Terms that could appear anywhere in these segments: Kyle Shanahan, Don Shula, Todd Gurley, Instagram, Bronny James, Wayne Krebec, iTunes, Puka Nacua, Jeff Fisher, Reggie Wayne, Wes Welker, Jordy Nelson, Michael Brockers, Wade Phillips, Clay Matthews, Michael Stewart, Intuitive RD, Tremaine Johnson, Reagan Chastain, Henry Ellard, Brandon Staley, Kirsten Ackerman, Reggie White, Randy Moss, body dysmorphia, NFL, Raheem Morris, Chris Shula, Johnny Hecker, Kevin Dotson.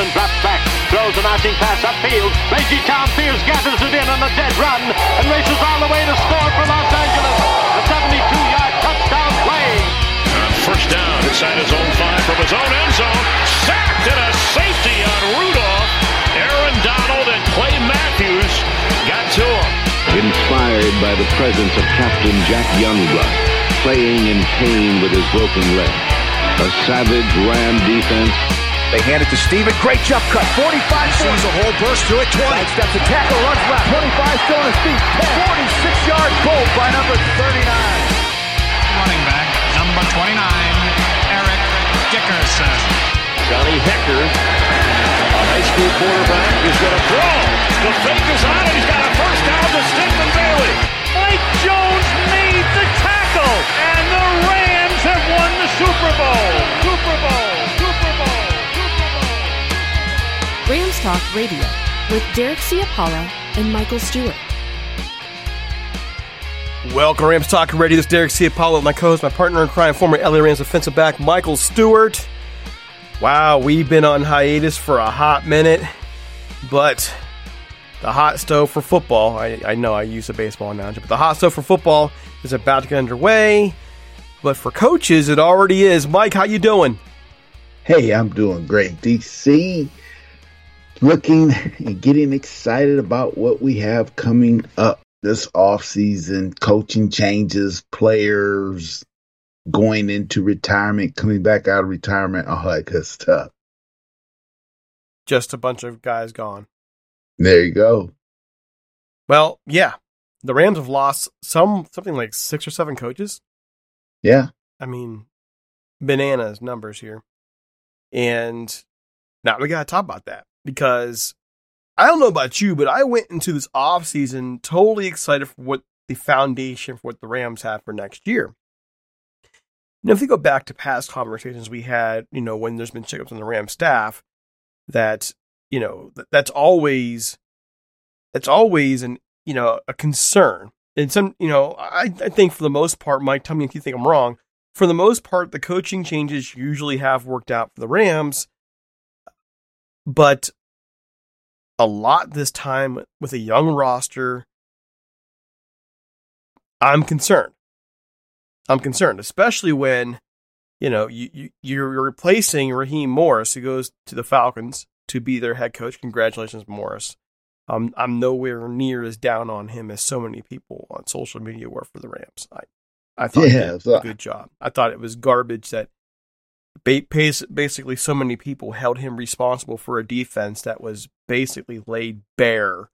And drops back, throws an arching pass upfield. Reggie Towne-Pierce gathers it in on a dead run and races all the way to score for Los Angeles. A 72-yard touchdown play. First down inside his own five from his own end zone. Sacked and a safety on Rudolph. Aaron Donald and Clay Matthews got to him. Inspired by the presence of Captain Jack Youngblood, playing in pain with his broken leg. A savage Ram defense. They hand it to Steven. Great jump cut. 45. Sees a whole burst through it. 20. Side steps a tackle. Runs left. 25. Still on his feet. 46-yard goal by number 39. Running back, number 29, Eric Dickerson. Johnny Hecker, a high school quarterback, is going to throw. The fake is on it. He's got a first down to Stinton Bailey. Mike Jones made the tackle, and the Rams have won the Super Bowl. Rams Talk Radio with Derek Ciapala and Michael Stewart. Welcome to Rams Talk Radio. This is Derek Ciapala with my co-host, my partner in crime, former LA Rams defensive back, Michael Stewart. Wow, we've been on hiatus for a hot minute, but the hot stove for football, I know I use a baseball analogy, but the hot stove for football is about to get underway, but for coaches, it already is. Mike, how you doing? Hey, I'm doing great, DC. Looking and getting excited about what we have coming up this offseason, coaching changes, players going into retirement, coming back out of retirement, all that good stuff. Just a bunch of guys gone. There you go. Well, yeah, the Rams have lost something like 6 or 7 coaches. Yeah. I mean, bananas numbers here. And now we got to talk about that. Because I don't know about you, but I went into this offseason totally excited for what the foundation for what the Rams have for next year. Now, if you go back to past conversations we had, you know, when there's been shakeups on the Rams staff, that, you know, that's always an, you know, a concern. And some, you know, I think for the most part, Mike, tell me if you think I'm wrong. For the most part, the coaching changes usually have worked out for the Rams. But a lot this time with a young roster, I'm concerned. Especially when, you know, you're replacing Raheem Morris, who goes to the Falcons to be their head coach. Congratulations, Morris. I'm nowhere near as down on him as so many people on social media were for the Rams. I thought he did a good job. I thought it was garbage that basically so many people held him responsible for a defense that was basically laid bare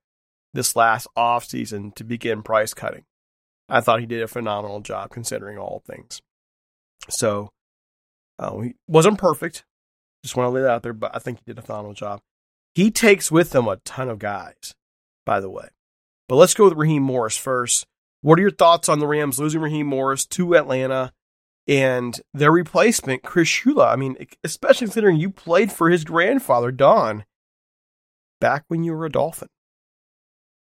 this last offseason to begin price cutting. I thought he did a phenomenal job considering all things. So he wasn't perfect. Just want to lay that out there, but I think he did a phenomenal job. He takes with him a ton of guys, by the way. But let's go with Raheem Morris first. What are your thoughts on the Rams losing Raheem Morris to Atlanta? And their replacement, Chris Shula, I mean, especially considering you played for his grandfather, Don, back when you were a Dolphin.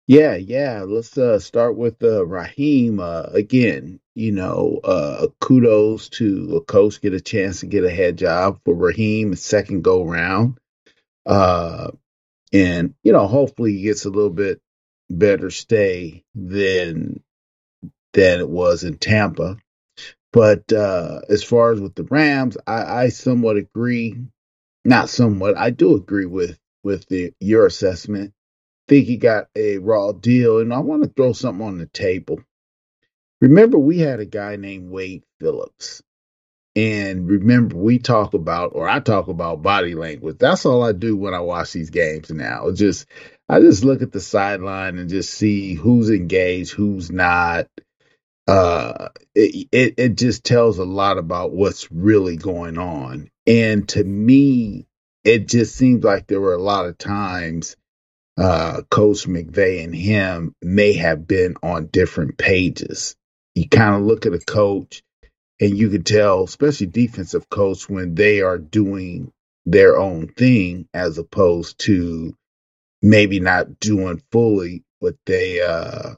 Yeah. Let's start with Raheem. Again, kudos to a coach, get a chance to get a head job for Raheem, second go round. And, hopefully he gets a little bit better stay than it was in Tampa. But as far as with the Rams, I somewhat agree. Not somewhat. I do agree with your assessment. Think he got a raw deal, and I want to throw something on the table. Remember, we had a guy named Wade Phillips, and remember I talk about body language. That's all I do when I watch these games now. I just look at the sideline and just see who's engaged, who's not. It just tells a lot about what's really going on, and to me, it just seems like there were a lot of times. Coach McVay and him may have been on different pages. You kind of look at a coach and you could tell, especially defensive coach, when they are doing their own thing as opposed to maybe not doing fully what they are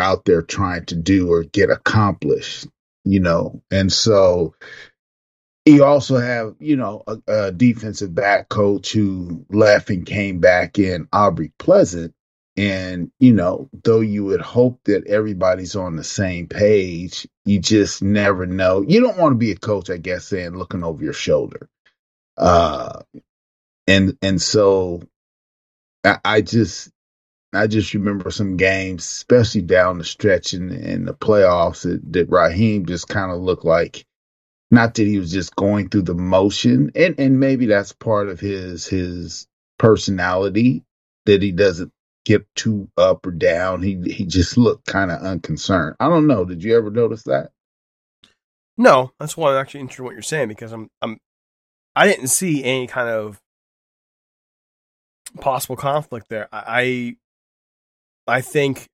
out there trying to do or get accomplished, And so you also have, a defensive back coach who left and came back in Aubrey Pleasant. And, though you would hope that everybody's on the same page, you just never know. You don't want to be a coach, I guess, saying looking over your shoulder. And so I just remember some games, especially down the stretch in the playoffs, that Raheem just kind of looked like. Not that he was just going through the motion, and maybe that's part of his personality, that he doesn't get too up or down. He just looked kind of unconcerned. I don't know. Did you ever notice that? No, that's why I'm actually interested in what you're saying, because I didn't see any kind of possible conflict there. I think.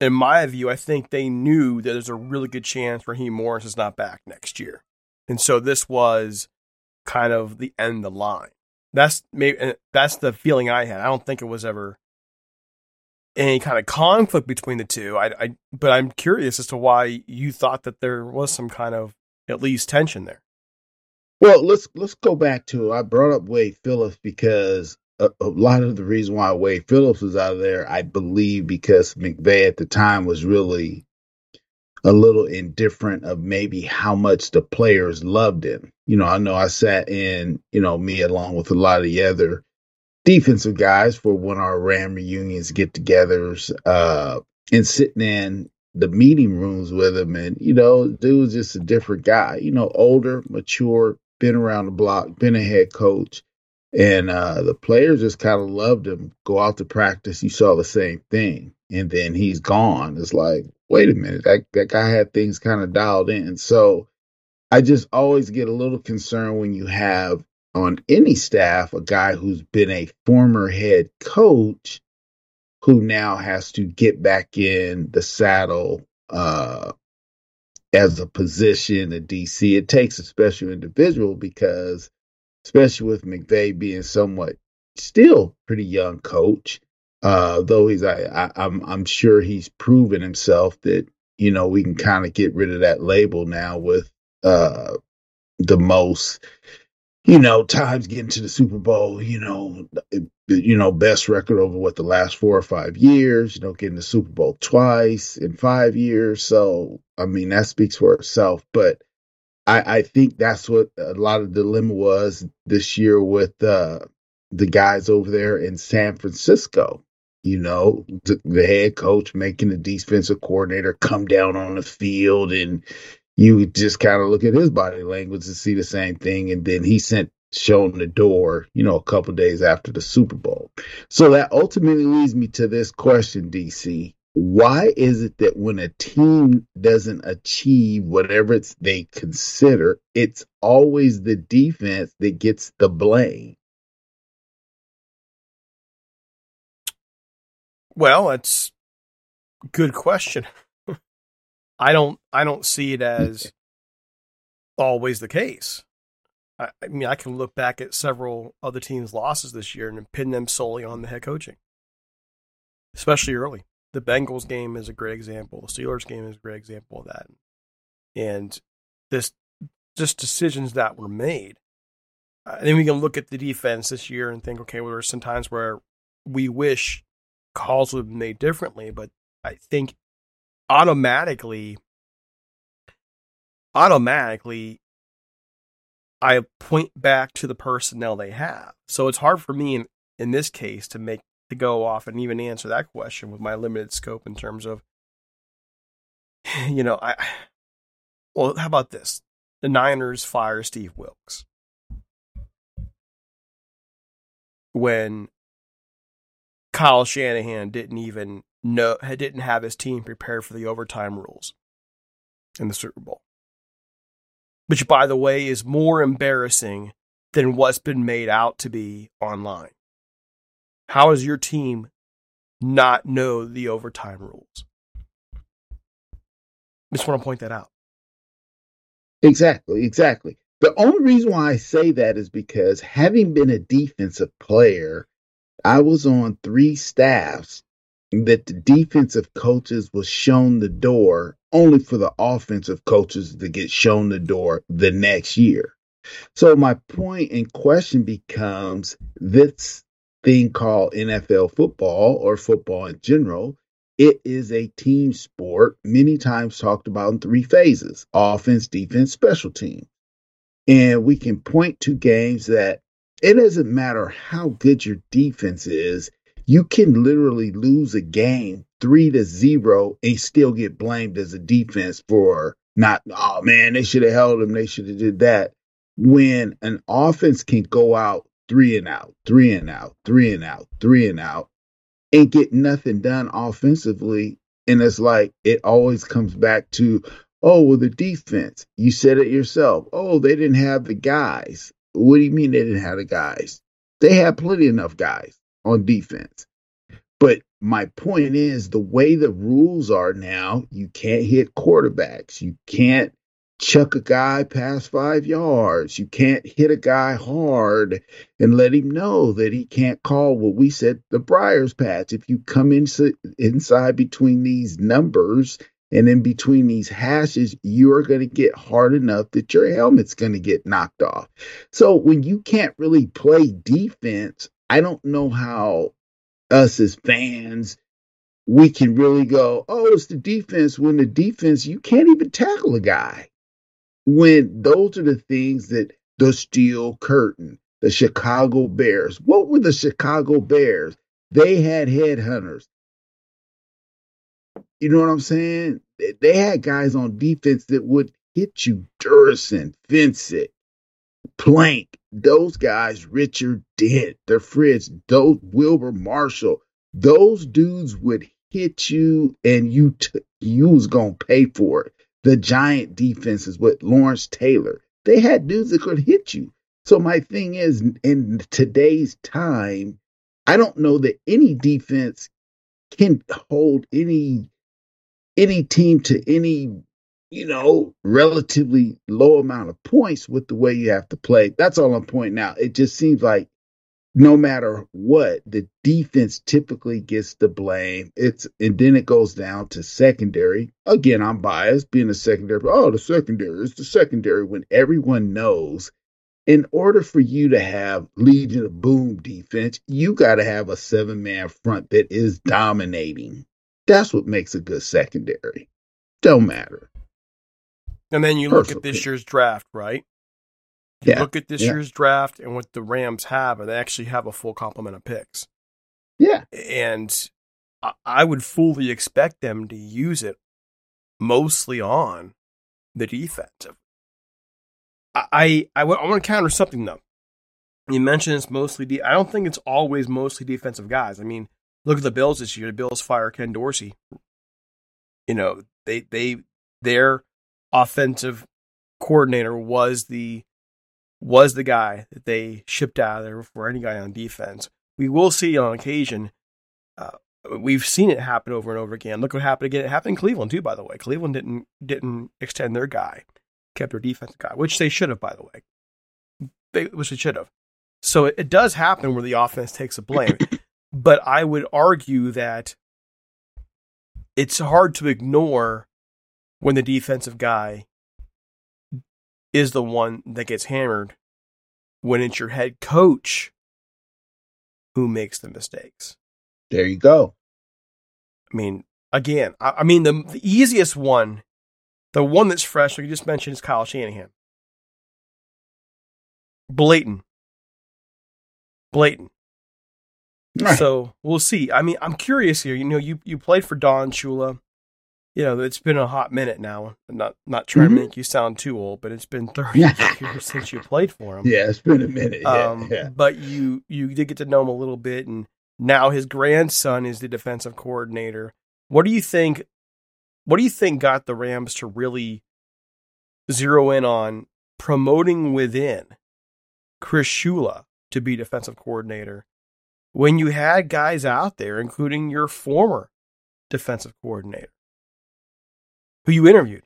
In my view, I think they knew that there's a really good chance Raheem Morris is not back next year. And so this was kind of the end of the line. That's the feeling I had. I don't think it was ever any kind of conflict between the two. But I'm curious as to why you thought that there was some kind of at least tension there. Well, let's go back to, I brought up Wade Phillips because a lot of the reason why Wade Phillips was out of there, I believe, because McVay at the time was really a little indifferent of maybe how much the players loved him. I know I sat in, me along with a lot of the other defensive guys for one of our Ram reunions, get-togethers, and sitting in the meeting rooms with him. And, dude was just a different guy, older, mature, been around the block, been a head coach. And the players just kind of loved him. Go out to practice, you saw the same thing. And then he's gone. It's like, wait a minute, that guy had things kind of dialed in. So I just always get a little concerned when you have on any staff a guy who's been a former head coach who now has to get back in the saddle as a position, a DC. It takes a special individual because especially with McVay being somewhat still pretty young coach, though I'm sure he's proven himself that, we can kind of get rid of that label now with the most, times getting to the Super Bowl, best record over the last 4 or 5 years, getting the Super Bowl twice in 5 years. So, that speaks for itself, but I think that's what a lot of the dilemma was this year with the guys over there in San Francisco. The head coach making the defensive coordinator come down on the field, and you just kind of look at his body language and see the same thing. And then he shown the door, a couple of days after the Super Bowl. So that ultimately leads me to this question, DC. Why is it that when a team doesn't achieve whatever they consider, it's always the defense that gets the blame? Well, that's a good question. I don't see it as always the case. I can look back at several other teams' losses this year and pin them solely on the head coaching. especially early. The Bengals game is a great example. The Steelers game is a great example of that. And this just decisions that were made. I think we can look at the defense this year and think, okay, well, there's some times where we wish calls would have been made differently, but I think automatically, I point back to the personnel they have. So it's hard for me in this case to go off and even answer that question with my limited scope in terms of, well, how about this? The Niners fire Steve Wilkes. When Kyle Shanahan didn't have his team prepared for the overtime rules in the Super Bowl. Which, by the way, is more embarrassing than what's been made out to be online. How does your team not know the overtime rules? I just want to point that out. Exactly. The only reason why I say that is because, having been a defensive player, I was on three staffs that the defensive coaches was shown the door only for the offensive coaches to get shown the door the next year. So my point in question becomes this thing called NFL football, or football in general. It is a team sport, many times talked about in three phases: offense, defense, special team. And we can point to games that it doesn't matter how good your defense is, you can literally lose a game 3-0 and still get blamed as a defense for not, oh man, they should have held him, they should have did that. When an offense can go out 3 and out, and get nothing done offensively. And it's like, it always comes back to, oh, well, the defense, you said it yourself. Oh, they didn't have the guys. What do you mean they didn't have the guys? They had plenty enough guys on defense. But my point is, the way the rules are now, you can't hit quarterbacks. You can't chuck a guy past 5 yards. You can't hit a guy hard and let him know that he can't call what we said, the Briar's patch. If you come inside between these numbers and in between these hashes, you're going to get hard enough that your helmet's going to get knocked off. So when you can't really play defense, I don't know how us as fans, we can really go, oh, it's the defense. When the defense, you can't even tackle a guy. When those are the things that the steel curtain, the Chicago Bears, what were the Chicago Bears? They had headhunters. You know what I'm saying? They had guys on defense that would hit you. Durison, Vincent, Plank, those guys, Richard Dent, their Fritz, those, Wilbur Marshall, those dudes would hit you and you was going to pay for it. The giant defenses with Lawrence Taylor, they had dudes that could hit you. So my thing is, in today's time, I don't know that any defense can hold any team to any, relatively low amount of points with the way you have to play. That's all I'm pointing out. It just seems like no matter what, the defense typically gets the blame. And then it goes down to secondary. Again, I'm biased being a secondary. Oh, the secondary is the secondary, when everyone knows in order for you to have Legion of Boom defense, you got to have a 7-man front that is dominating. That's what makes a good secondary. Don't matter. And then you look at this year's draft, right? Look at this year's draft and what the Rams have, and they actually have a full complement of picks. Yeah. And I would fully expect them to use it mostly on the defensive. I want to counter something, though. You mentioned it's mostly I don't think it's always mostly defensive guys. I mean, look at the Bills this year. The Bills fire Ken Dorsey. Their offensive coordinator was the guy that they shipped out of there before any guy on defense. We will see on occasion. We've seen it happen over and over again. Look what happened again. It happened in Cleveland too, by the way. Cleveland didn't extend their guy, kept their defensive guy, which they should have, by the way. So it does happen where the offense takes the blame. But I would argue that it's hard to ignore when the defensive guy is the one that gets hammered when it's your head coach who makes the mistakes. There you go. I mean, again, I mean, the easiest one, the one that's fresh, like you just mentioned, is Kyle Shanahan. Blatant. Right. So we'll see. I mean, I'm curious here. You know, you played for Don Shula. You know, it's been a hot minute now. I'm not trying to make you sound too old, but it's been 30 years since you played for him. Yeah, it's been a minute. But you did get to know him a little bit, and now his grandson is the defensive coordinator. What do you think got the Rams to really zero in on promoting within Chris Shula to be defensive coordinator when you had guys out there, including your former defensive coordinator who you interviewed?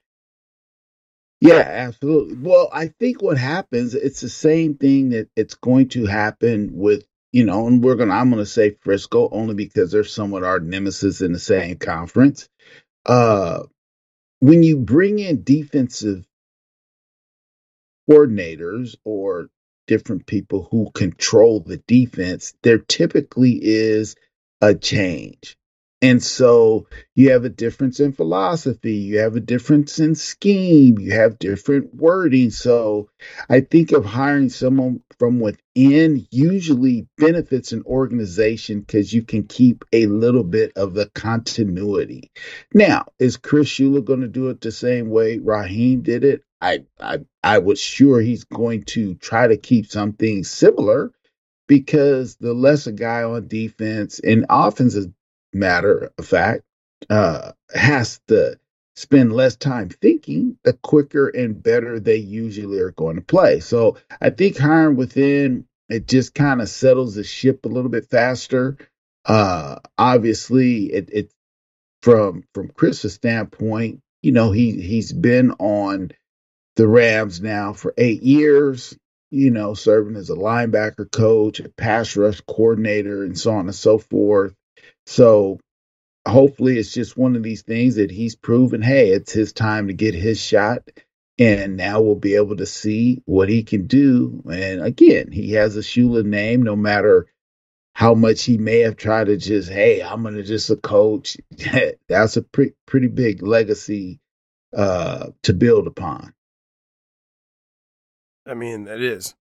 Yeah, absolutely. Well, I think what happens, it's the same thing that it's going to happen with, you know, and I'm going to say Frisco only because they're somewhat our nemesis in the same conference. When you bring in defensive coordinators or different people who control the defense, there typically is a change. And so you have a difference in philosophy, you have a difference in scheme, you have different wording. So I think of hiring someone from within usually benefits an organization because you can keep a little bit of the continuity. Now, is Chris Shula going to do it the same way Raheem did it? I was sure he's going to try to keep something similar because the lesser guy on defense and offense is matter of fact, has to spend less time thinking, the quicker and better they usually are going to play. So I think hiring within, it just kind of settles the ship a little bit faster. Obviously, it from Chris's standpoint, you know, he's been on the Rams now for 8 years. You know, serving as a linebacker coach, a pass rush coordinator, and so on and so forth. So hopefully it's just one of these things that he's proven, hey, it's his time to get his shot. And now we'll be able to see what he can do. And again, he has a Shula name, no matter how much he may have tried to just, hey, I'm going to just a coach. That's a pretty big legacy to build upon. I mean, that is,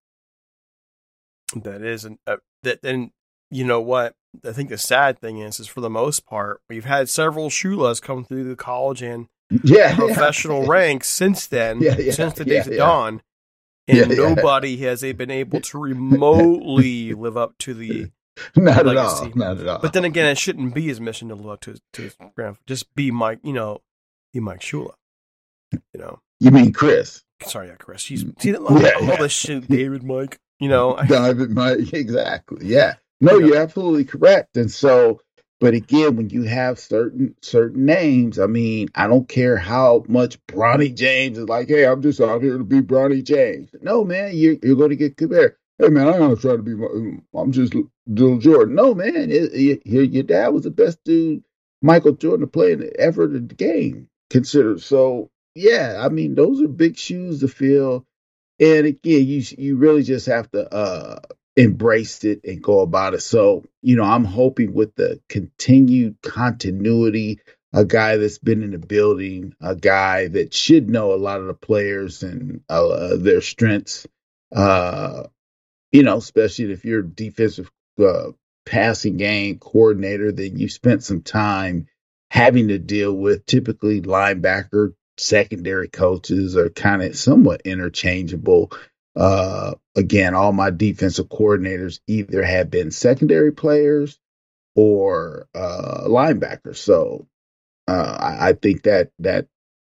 and you know what? I think the sad thing is for the most part, we've had several Shulas come through the college and professional ranks since then, since the days of Don, and nobody has been able to remotely live up to the Not at all. But then again, it shouldn't be his mission to live up to his grandfather. Just be Mike, you know, be Mike Shula. You know, you mean Chris? Sorry, yeah, Chris. All this shit, David, Mike. You know, David, Mike. Exactly. Yeah. No, you're absolutely correct. And so, but again, when you have certain names, I mean, I don't care how much Bronny James is like, hey, I'm just out here to be Bronny James. No, man, you're going to get compared. Hey, man, I'm not trying to be, I'm just Little Jordan. No, man, your dad was the best dude, Michael Jordan, to play ever in the game, considered. So, yeah, I mean, those are big shoes to fill. And again, you really just have to embraced it and go about it. So, you know, I'm hoping with the continued continuity, a guy that's been in the building, a guy that should know a lot of the players and their strengths, you know, especially if you're defensive passing game coordinator, then you spent some time having to deal with typically linebacker, secondary coaches are kind of somewhat interchangeable. Again, all my defensive coordinators either have been secondary players or linebackers. So I think that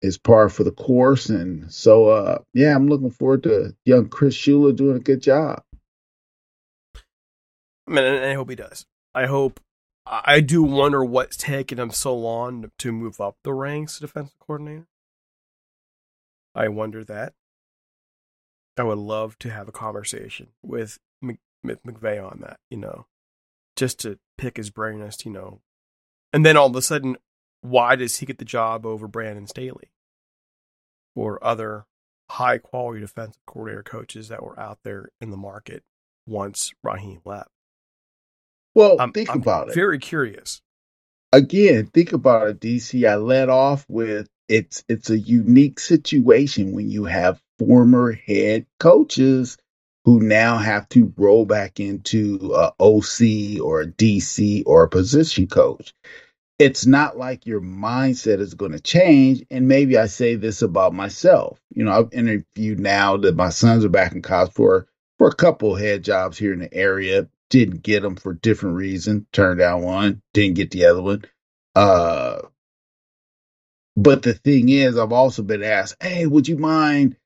is par for the course. And so, yeah, I'm looking forward to young Chris Shula doing a good job. I mean, I hope he does. I do wonder what's taking him so long to move up the ranks, defensive coordinator. I wonder that. I would love to have a conversation with McVay on that, you know, just to pick his brain as, you know, and then all of a sudden why does he get the job over Brandon Staley or other high-quality defensive coordinator coaches that were out there in the market once Raheem left? Well, I'm very curious. Again, think about it, DC. I led off with it's a unique situation when you have former head coaches who now have to roll back into an OC or a DC or a position coach. It's not like your mindset is going to change. And maybe I say this about myself. You know, I've interviewed now that my sons are back in college for a couple head jobs here in the area. Didn't get them for different reasons. Turned down one. Didn't get the other one. But the thing is, I've also been asked, hey, would you mind,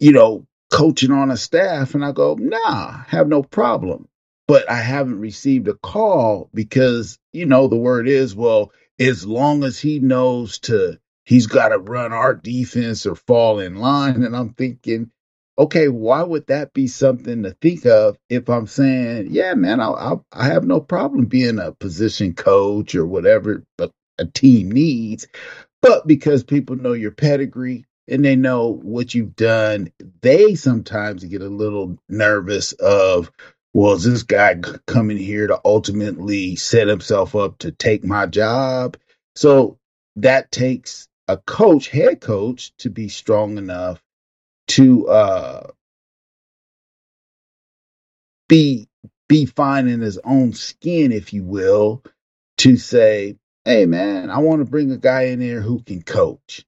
you know, coaching on a staff? And I go, nah, have no problem. But I haven't received a call because, you know, the word is, well, as long as he knows he's got to run our defense or fall in line. And I'm thinking, okay, why would that be something to think of if I'm saying, yeah, man, I have no problem being a position coach or whatever a team needs, but because people know your pedigree and they know what you've done, they sometimes get a little nervous of, well, is this guy coming here to ultimately set himself up to take my job? So that takes a head coach, to be strong enough to be fine in his own skin, if you will, to say, hey, man, I want to bring a guy in there who can coach.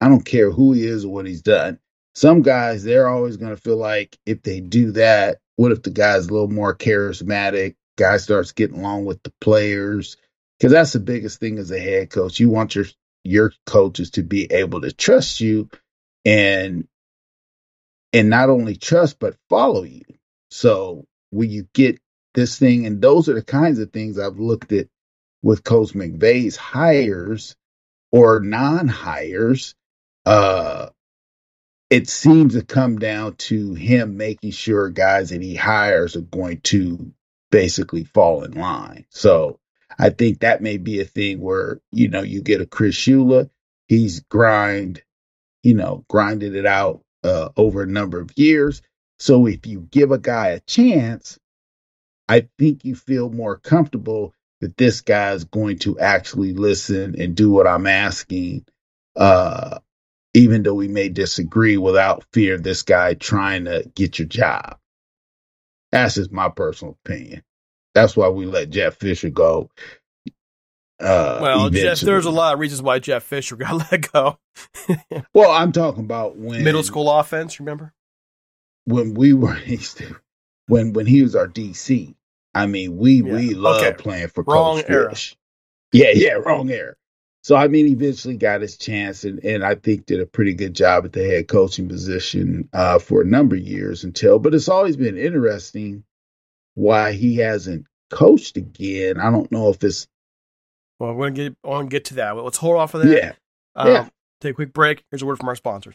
I don't care who he is or what he's done. Some guys, they're always going to feel like if they do that, what if the guy's a little more charismatic, guy starts getting along with the players? Because that's the biggest thing as a head coach. You want your coaches to be able to trust you and not only trust, but follow you. So when you get this thing, and those are the kinds of things I've looked at with Coach McVay's hires or non-hires. It seems to come down to him making sure guys that he hires are going to basically fall in line. So I think that may be a thing where, you know, you get a Chris Shula, he's grinded it out over a number of years. So if you give a guy a chance, I think you feel more comfortable that this guy is going to actually listen and do what I'm asking, even though we may disagree, without fear of this guy trying to get your job. That's just my personal opinion. That's why we let Jeff Fisher go. Well, Jeff, there's a lot of reasons why Jeff Fisher got let go. Well, I'm talking about when middle school offense. Remember when we were when he was our DC? I mean, we loved playing for Coach Fish. Yeah, wrong era. So I mean, eventually got his chance, and I think did a pretty good job at the head coaching position for a number of years until. But it's always been interesting why he hasn't coached again. I don't know if it's. Well, we're going to get to that. Let's hold off of that. Yeah. Take a quick break. Here's a word from our sponsors.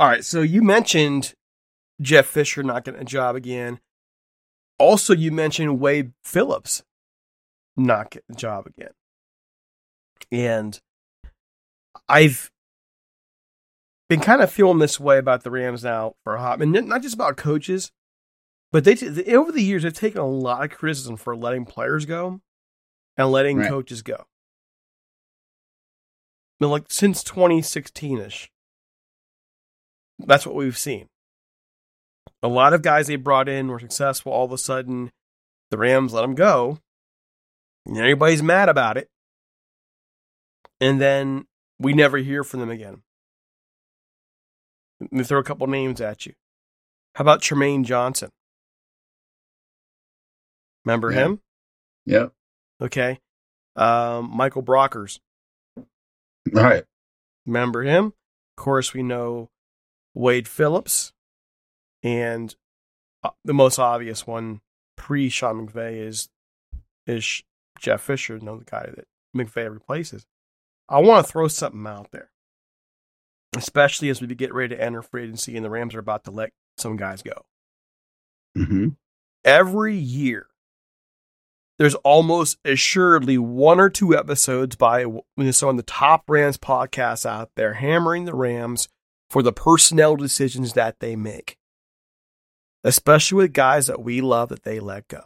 All right, so you mentioned Jeff Fisher not getting a job again. Also, you mentioned Wade Phillips not getting a job again. And I've been kind of feeling this way about the Rams now for a hot minute, not just about coaches, but they over the years, they've taken a lot of criticism for letting players go and letting coaches go. I mean, like since 2016-ish. That's what we've seen. A lot of guys they brought in were successful. All of a sudden, the Rams let them go. And everybody's mad about it. And then we never hear from them again. Let me throw a couple names at you. How about Tremaine Johnson? Remember him? Yeah. Okay. Michael Brockers. Right. Remember him? Of course, we know Wade Phillips, and the most obvious one pre-Sean McVay is Jeff Fisher, the guy that McVay replaces. I want to throw something out there, especially as we get ready to enter free agency and the Rams are about to let some guys go. Mm-hmm. Every year, there's almost assuredly one or two episodes by some of the top Rams podcasts out there hammering the Rams for the personnel decisions that they make, especially with guys that we love that they let go.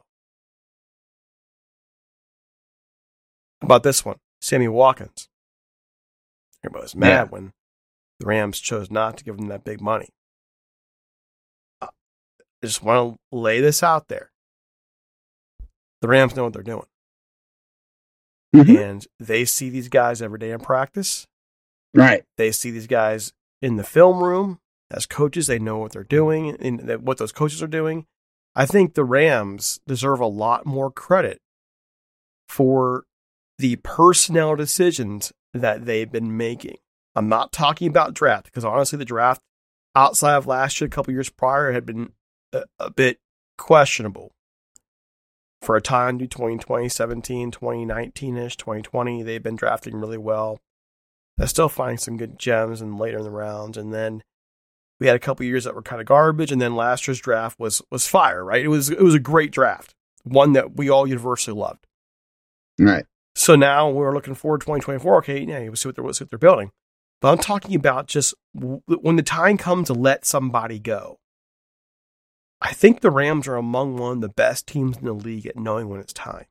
How about this one? Sammy Watkins. Everybody was mad when the Rams chose not to give him that big money. I just want to lay this out there. The Rams know what they're doing. Mm-hmm. And they see these guys every day in practice. Right. They see these guys in the film room, as coaches, they know what they're doing and what those coaches are doing. I think the Rams deserve a lot more credit for the personnel decisions that they've been making. I'm not talking about draft, because honestly, the draft outside of last year, a couple years prior, had been a bit questionable. For a time, 2020, 17, 2019-ish, 2020, they've been drafting really well. I still find some good gems and later in the rounds. And then we had a couple years that were kind of garbage. And then last year's draft was fire, right? It was a great draft, one that we all universally loved. Right. So now we're looking forward to 2024. Okay, we'll see what they're building. But I'm talking about just when the time comes to let somebody go. I think the Rams are among one of the best teams in the league at knowing when it's time.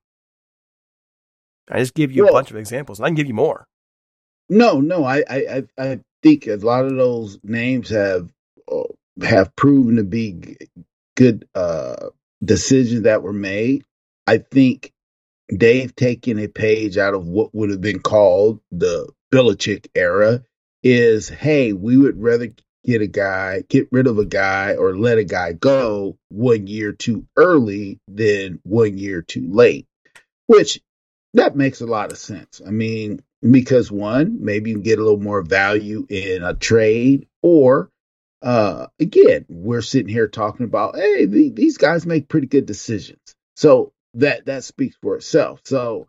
I just give you a bunch of examples, and I can give you more. No, I think a lot of those names have proven to be good decisions that were made. I think they've taken a page out of what would have been called the Belichick era. Is, hey, we would rather get rid of a guy, or let a guy go 1 year too early than 1 year too late, which that makes a lot of sense. I mean, because one, maybe you can get a little more value in a trade, or again, we're sitting here talking about, hey, these guys make pretty good decisions. So that speaks for itself. So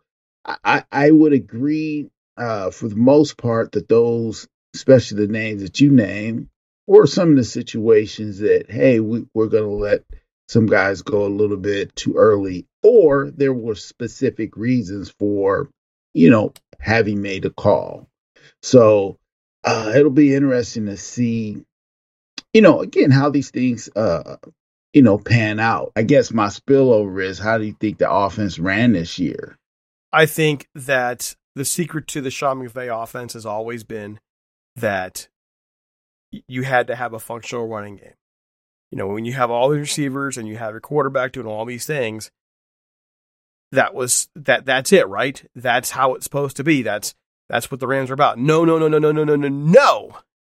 I would agree for the most part that those, especially the names that you name, or some of the situations that, hey, we're going to let some guys go a little bit too early, or there were specific reasons for, having made a call. So it'll be interesting to see, again, how these things, pan out. I guess my spillover is, how do you think the offense ran this year? I think that the secret to the Sean McVay offense has always been that you had to have a functional running game. When you have all the receivers and you have your quarterback doing all these things, that's it, right? That's how it's supposed to be. That's what the Rams are about. No.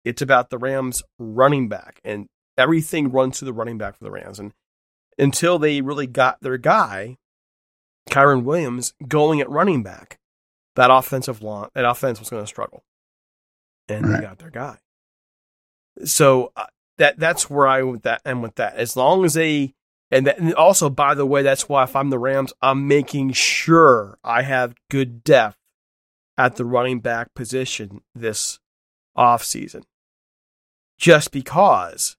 It's about the Rams running back, and everything runs through the running back for the Rams. And until they really got their guy, Kyron Williams, going at running back, that offense was going to struggle. And All right. They got their guy. So that's where I am with that. As long as they, and also, by the way, that's why if I'm the Rams, I'm making sure I have good depth at the running back position this offseason. Just because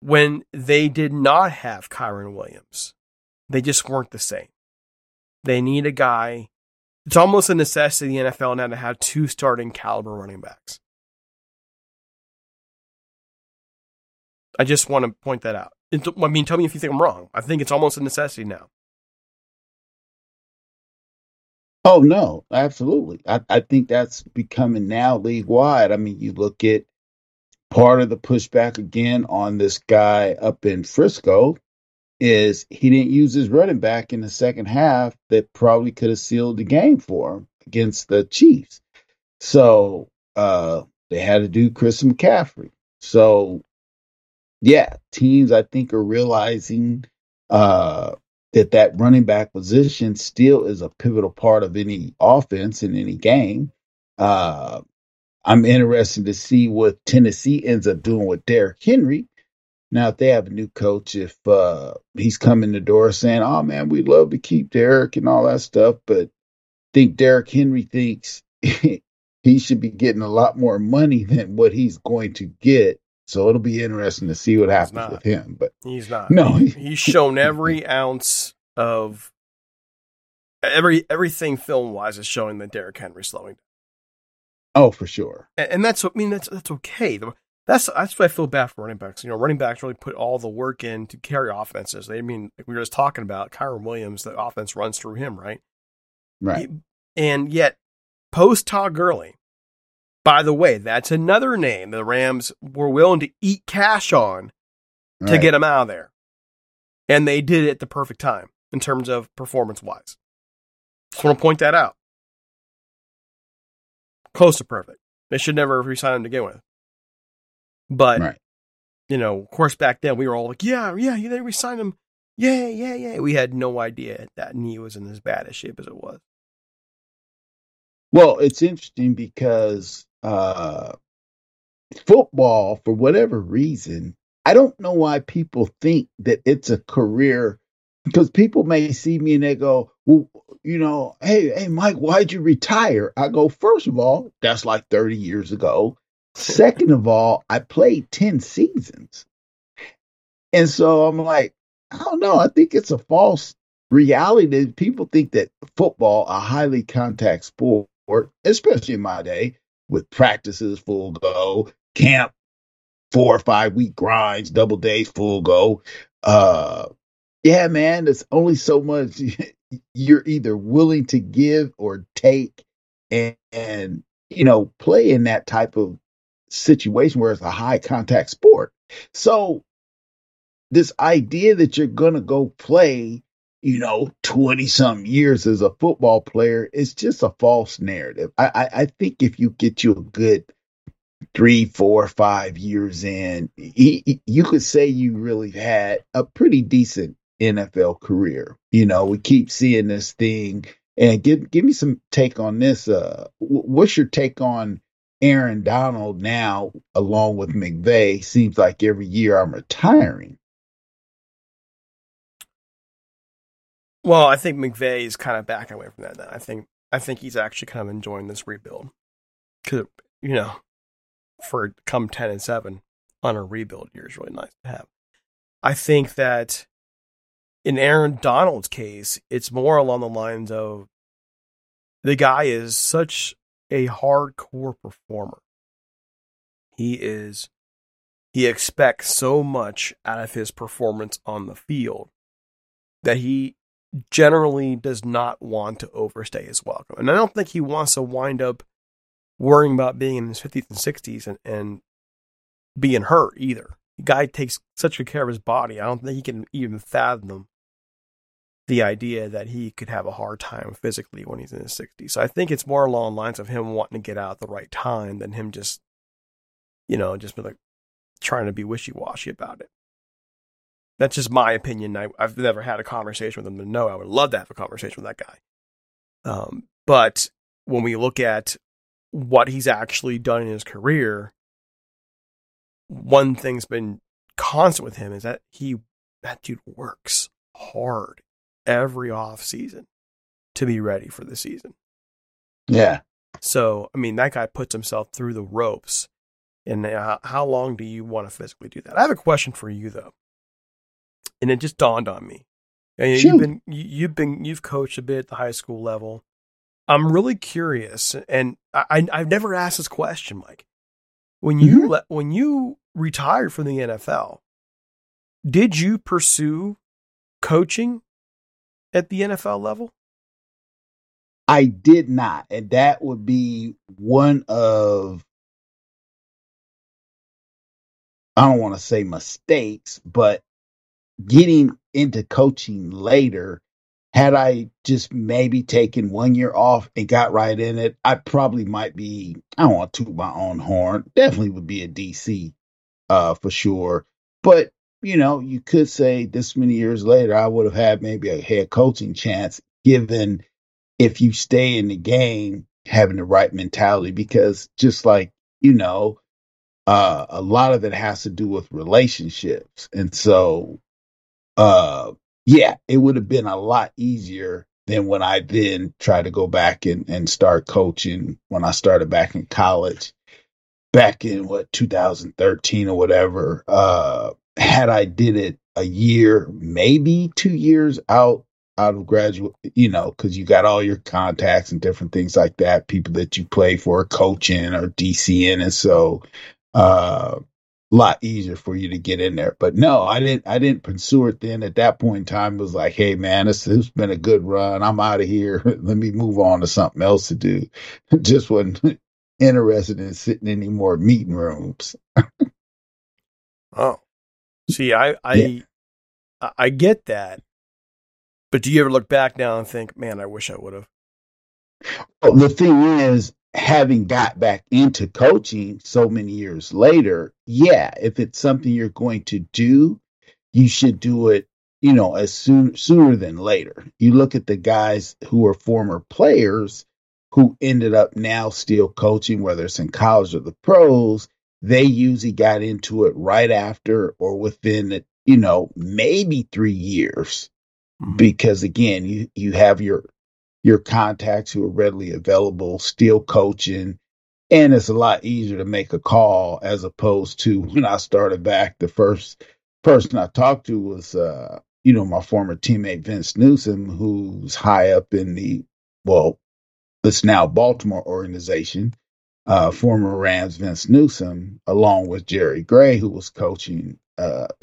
when they did not have Kyron Williams, they just weren't the same. They need a guy. It's almost a necessity in the NFL now to have two starting caliber running backs. I just want to point that out. I mean, tell me if you think I'm wrong. I think it's almost a necessity now. Oh, no, absolutely. I think that's becoming now league-wide. I mean, you look at part of the pushback again on this guy up in Frisco is he didn't use his running back in the second half that probably could have sealed the game for him against the Chiefs. So they had to do Chris McCaffrey. So, yeah, teams, I think, are realizing that running back position still is a pivotal part of any offense in any game. I'm interested to see what Tennessee ends up doing with Derrick Henry. Now, if they have a new coach, if he's coming the door saying, oh, man, we'd love to keep Derrick and all that stuff, but I think Derrick Henry thinks he should be getting a lot more money than what he's going to get. So it'll be interesting to see what happens with him. But he's not. No, he's shown every ounce of everything film-wise is showing that Derrick Henry's slowing down. Oh, for sure. And that's what I mean. That's okay. That's why I feel bad for running backs. You know, running backs really put all the work in to carry offenses. They mean like we were just talking about Kyron Williams. The offense runs through him, right? Right. And yet, post Todd Gurley. By the way, that's another name the Rams were willing to eat cash on to get him out of there. And they did it at the perfect time in terms of performance-wise. Just want to point that out. Close to perfect. They should never have re-signed him to begin with. But, you know, of course, back then we were all like, yeah, they re-signed him. Yeah. We had no idea that knee was in as bad a shape as it was. Well, it's interesting because football, for whatever reason, I don't know why people think that it's a career, because people may see me and they go, well, you know, hey, Mike, why'd you retire? I go, first of all, that's like 30 years ago. Second of all, I played 10 seasons. And so I'm like, I don't know. I think it's a false reality that people think that football, a highly contact sport, especially in my day, with practices full go, camp, 4 or 5 week grinds, double days full go. Yeah, man, there's only so much you're either willing to give or take, and you know, play in that type of situation where it's a high contact sport. So this idea that you're gonna go play, you know, 20-some years as a football player, it's just a false narrative. I think if you get you a good 3, 4, 5 years in, you could say you really had a pretty decent NFL career. You know, we keep seeing this thing. And give me some take on this. What's your take on Aaron Donald now, along with McVay? Seems like every year I'm retiring. Well, I think McVay is kind of backing away from that now. I think he's actually kind of enjoying this rebuild. Because, you know, for come 10-7 on a rebuild year is really nice to have. I think that in Aaron Donald's case, it's more along the lines of the guy is such a hardcore performer. He expects so much out of his performance on the field that he generally does not want to overstay his welcome. And I don't think he wants to wind up worrying about being in his 50s and 60s and being hurt either. The guy takes such good care of his body. I don't think he can even fathom the idea that he could have a hard time physically when he's in his 60s. So I think it's more along the lines of him wanting to get out at the right time than him just you know, just been like trying to be wishy-washy about it. That's just my opinion. I've never had a conversation with him. But no, I would love to have a conversation with that guy. But when we look at what he's actually done in his career, one thing's been constant with him is that that dude works hard every off season to be ready for the season. Yeah. So, I mean, that guy puts himself through the ropes. And how long do you want to physically do that? I have a question for you, though. And it just dawned on me. And you've coached a bit at the high school level. I'm really curious, and I've never asked this question, Mike. When you when you retired from the NFL, did you pursue coaching at the NFL level? I did not, and that would be one of, I don't want to say mistakes, but getting into coaching later, had I just maybe taken 1 year off and got right in it, I probably might be, I don't want to toot my own horn, definitely would be a DC for sure. But, you know, you could say this many years later, I would have had maybe a head coaching chance, given if you stay in the game, having the right mentality, because just like, you know, a lot of it has to do with relationships. And so, yeah, it would have been a lot easier than when I then tried to go back and start coaching when I started back in college, back in 2013 or whatever. Had I did it a year, maybe 2 years out of graduate, you know, because you got all your contacts and different things like that, people that you play for coaching or DCing, and so lot easier for you to get in there. But no, I didn't pursue it then. At that point in time, it was like, hey man, this been a good run. I'm out of here. Let me move on to something else to do. Just wasn't interested in sitting in any more meeting rooms. Oh, see, I get that. But do you ever look back now and think, man, I wish I would have? Well, the thing is, having got back into coaching so many years later, yeah, if it's something you're going to do, you should do it, you know, sooner than later. You look at the guys who are former players who ended up now still coaching, whether it's in college or the pros, they usually got into it right after or within, you know, maybe 3 years. Mm-hmm. Because again, you have your contacts who are readily available, still coaching, and it's a lot easier to make a call as opposed to when I started back. The first person I talked to was, you know, my former teammate Vince Newsome, who's high up in the, well, it's now Baltimore organization, former Rams Vince Newsome, along with Jerry Gray, who was coaching,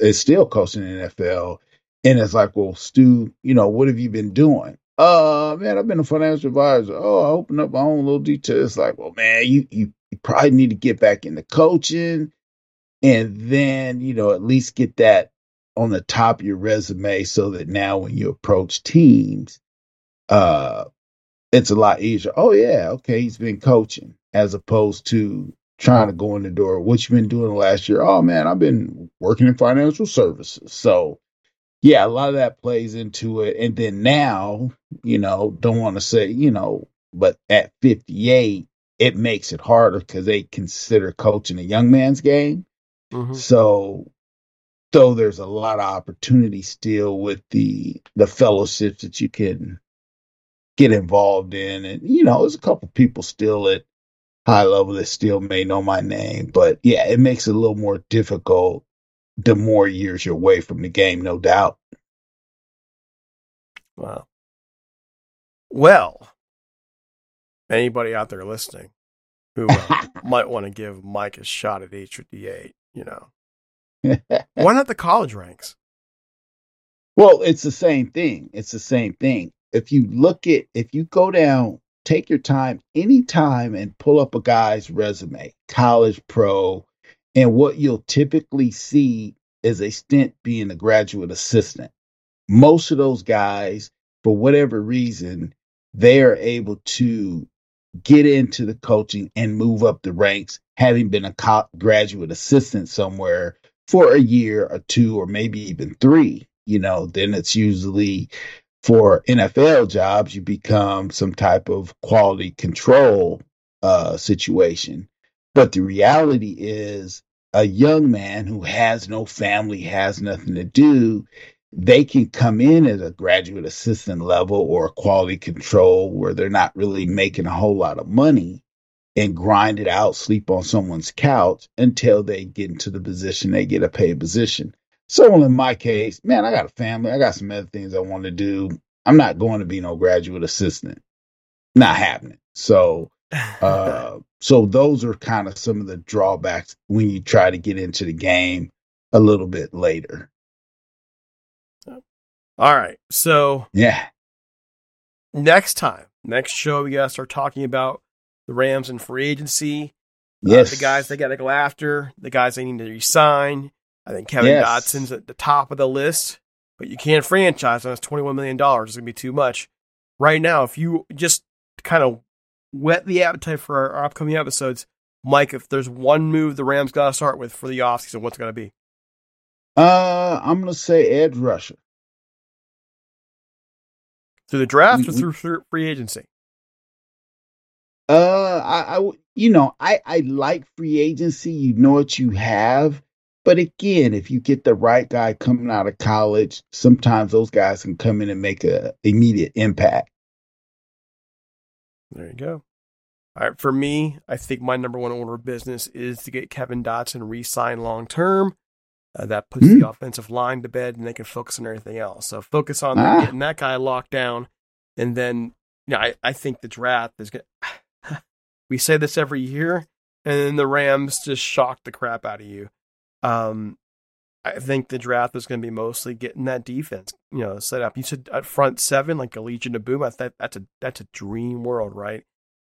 is still coaching in the NFL. And it's like, well, Stu, you know, what have you been doing? Man, I've been a financial advisor. Oh, I opened up my own little detail. It's like, well, man, you probably need to get back into coaching and then, you know, at least get that on the top of your resume so that now when you approach teams, it's a lot easier. Oh, yeah, okay, he's been coaching, as opposed to trying to go in the door. What you been doing last year? Oh, man, I've been working in financial services. So, yeah, a lot of that plays into it. And then now, you know, don't want to say, you know, but at 58, it makes it harder because they consider coaching a young man's game. Mm-hmm. So though there's a lot of opportunity still with the fellowships that you can get involved in. And, you know, there's a couple people still at high level that still may know my name. But, yeah, it makes it a little more difficult the more years you're away from the game, no doubt. Wow. Well, anybody out there listening who might want to give Mike a shot at H58, you know, why not the college ranks? Well, it's the same thing. It's the same thing. If you go down, take your time anytime and pull up a guy's resume, college, pro. And what you'll typically see is a stint being a graduate assistant. Most of those guys, for whatever reason, they are able to get into the coaching and move up the ranks, having been a graduate assistant somewhere for a year or two, or maybe even three. You know, then it's usually for NFL jobs, you become some type of quality control situation. But the reality is a young man who has no family, has nothing to do, they can come in at a graduate assistant level or quality control where they're not really making a whole lot of money and grind it out, sleep on someone's couch until they get into the position, they get a paid position. So in my case, man, I got a family. I got some other things I want to do. I'm not going to be no graduate assistant. Not happening. So those are kind of some of the drawbacks when you try to get into the game a little bit later. All right. So yeah, next show, we got to start talking about the Rams and free agency. Yes. The guys they got to go after, the guys they need to re-sign. I think Kevin Dotson's at the top of the list, but you can't franchise on his $21 million. It's going to be too much. Right now, if you just kind of whet the appetite for our upcoming episodes, Mike, if there's one move the Rams got to start with for the offseason, what's it going to be? I'm going to say edge rusher. Through the draft or through free agency? I like free agency. You know what you have. But again, if you get the right guy coming out of college, sometimes those guys can come in and make an immediate impact. There you go. All right. For me, I think my number one order of business is to get Kevin Dotson re-signed long-term. That puts the offensive line to bed and they can focus on everything else. So focus on getting that guy locked down. And then, I think the draft is going to, we say this every year, and then the Rams just shock the crap out of you. I think the draft is going to be mostly getting that defense, set up. You said at front seven, like a Legion of Boom. I thought that's a dream world, right?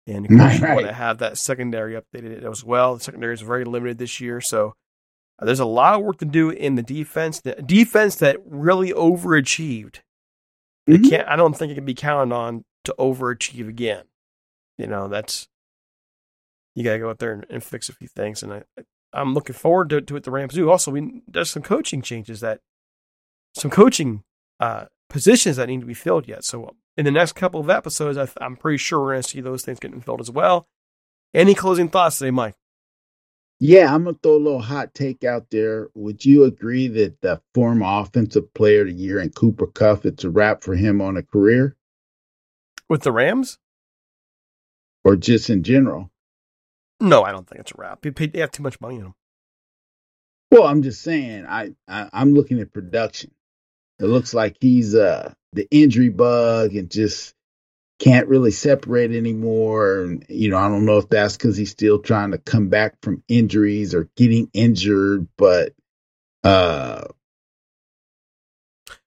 And of course, you want to have that secondary updated as well. The secondary is very limited this year, so there's a lot of work to do in the defense. The defense that really overachieved. Mm-hmm. I don't think it can be counted on to overachieve again. You got to go out there and fix a few things, and I'm looking forward to what the Rams do. Also, there's some coaching changes positions that need to be filled yet. So in the next couple of episodes, I'm pretty sure we're going to see those things getting filled as well. Any closing thoughts today, Mike? Yeah, I'm going to throw a little hot take out there. Would you agree that the former offensive player of the year in Cooper Kupp, it's a wrap for him on a career? With the Rams? Or just in general? No, I don't think it's a wrap. They have too much money in them. Well, I'm just saying, I'm looking at production. It looks like he's the injury bug and just can't really separate anymore. And, I don't know if that's because he's still trying to come back from injuries or getting injured. But,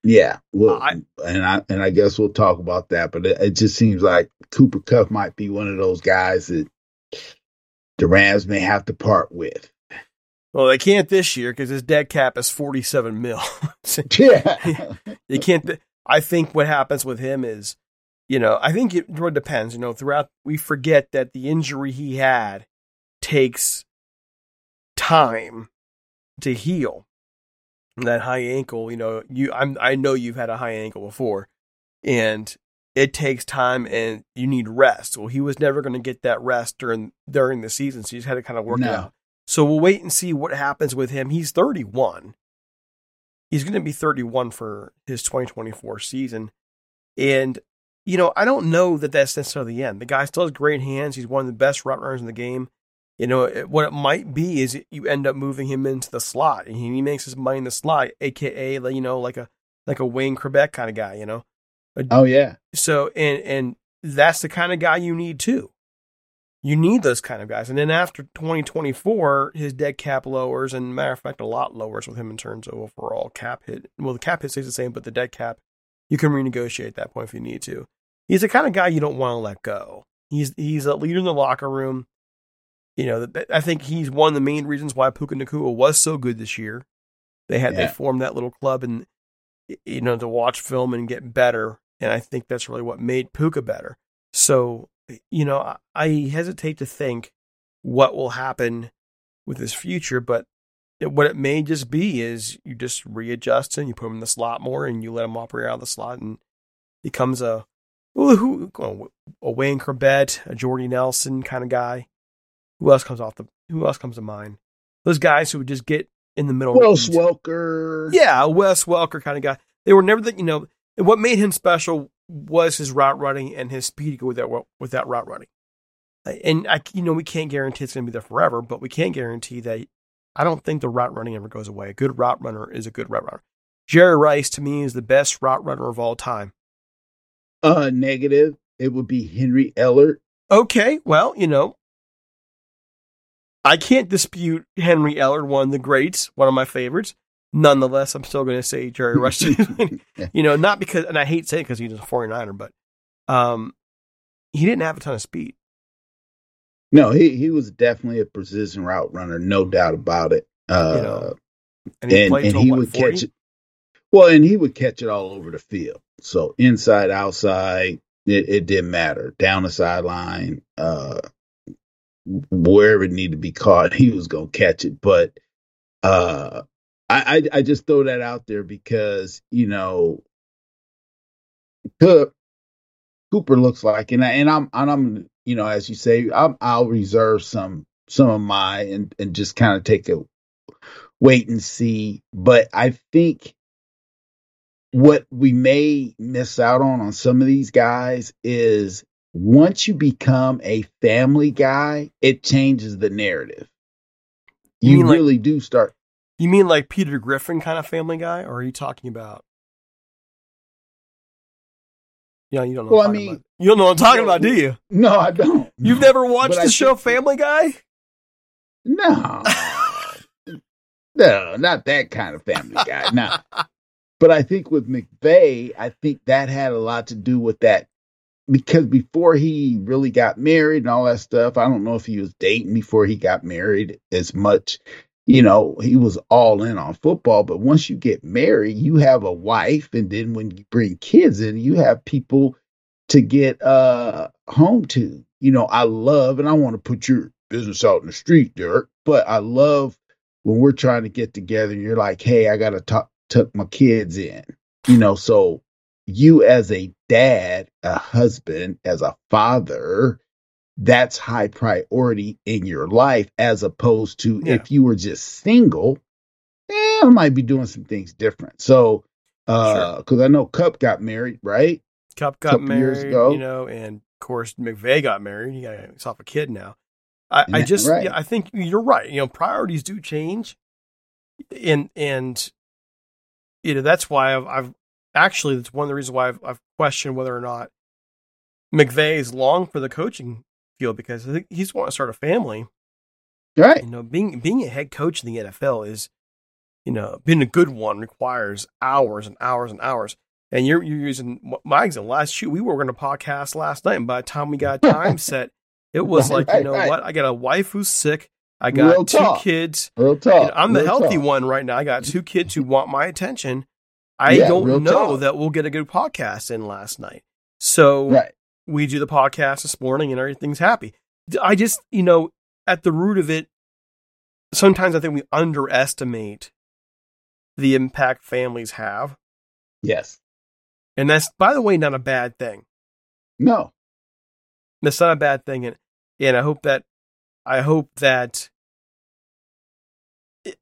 yeah, well, I guess we'll talk about that. But it just seems like Cooper Kupp might be one of those guys that the Rams may have to part with. Well, they can't this year because his dead cap is $47 million. Yeah, you can't. I think what happens with him is, I think it really depends. Throughout we forget that the injury he had takes time to heal. And that high ankle, I know you've had a high ankle before, and it takes time and you need rest. Well, he was never going to get that rest during the season, so you just had to kind of work it out. So we'll wait and see what happens with him. He's 31. He's going to be 31 for his 2024 season. And, I don't know that that's necessarily the end. The guy still has great hands. He's one of the best route runners in the game. What it might be is you end up moving him into the slot, and he makes his money in the slot, a.k.a., like a Wayne Krebec kind of guy, Oh yeah. So and that's the kind of guy you need too. You need those kind of guys. And then after 2024, his dead cap lowers, and matter of fact, a lot lowers with him in terms of overall cap hit. Well, the cap hit stays the same, but the dead cap, you can renegotiate at that point if you need to. He's the kind of guy you don't want to let go. He's a leader in the locker room. I think he's one of the main reasons why Puka Nacua was so good this year. They formed that little club and to watch film and get better. And I think that's really what made Puka better. So you know, I hesitate to think what will happen with his future, but what it may just be is you just readjust him, you put him in the slot more, and you let him operate out of the slot, and he becomes a Wayne Corbett, a Jordy Nelson kind of guy. Who else comes to mind? Those guys who would just get in the middle. Wes Welker. Yeah, a Wes Welker kind of guy. They were never the, you know, what made him special was his route running and his speed to go with that route running. And I, you know, we can't guarantee it's going to be there forever, but we can guarantee that I don't think the route running ever goes away. A good route runner is a good route runner. Jerry Rice, to me, is the best route runner of all time. Negative. It would be Henry Ellard. Okay, well, you know, I can't dispute Henry Ellard, one of the greats, one of my favorites. Nonetheless, I'm still going to say Jerry Rice. You know, not because, and I hate saying it because he's a 49er, but he didn't have a ton of speed. No, he was definitely a precision route runner, no doubt about it. You know, and he, would 40? Catch it. Well, and he would catch it all over the field. So inside, outside, it didn't matter. Down the sideline, wherever it needed to be caught, he was going to catch it. But I just throw that out there because, you know, Cooper looks like, and I'm you know, as you say, I'll reserve some of my and just kind of take a wait and see. But I think what we may miss out on some of these guys is, once you become a family guy, it changes the narrative. You really do start. You mean like Peter Griffin kind of family guy, or are you talking about? Yeah, you don't know. Well, I mean, you don't know what I'm talking about, do you? No, I don't. You've never watched the show Family Guy? No, no, not that kind of Family Guy. No, but I think with McVay, I think that had a lot to do with that. Because before he really got married and all that stuff, I don't know if he was dating before he got married as much. You know, he was all in on football. But once you get married, you have a wife. And then when you bring kids in, you have people to get home to. You know, I love, and I want to put your business out in the street, Derek, but I love when we're trying to get together and you're like, hey, I got to tuck my kids in. You know, so you as a dad, a husband, as a father, that's high priority in your life, as opposed to if you were just single, I might be doing some things different. So, because I know Kupp got married, right? Kupp got married, you know, and of course McVay got married. He got himself a kid now. I think you're right. You know, priorities do change, and you know that's why I've actually, that's one of the reasons why I've questioned whether or not McVay is long for the coaching field, because I think he's wanting to start a family. Right. You know, being a head coach in the NFL is, you know, being a good one requires hours and hours and hours. And you're using my example. We were going to podcast last night, and by the time we got time set, it was what? I got a wife who's sick. I got kids. Real talk. You know, I'm the healthy one right now. I got 2 kids who want my attention. I don't know that we'll get a good podcast in last night. So we do the podcast this morning and everything's happy. I just, you know, at the root of it, sometimes I think we underestimate the impact families have. Yes. And that's, by the way, not a bad thing. No. That's not a bad thing. And I hope that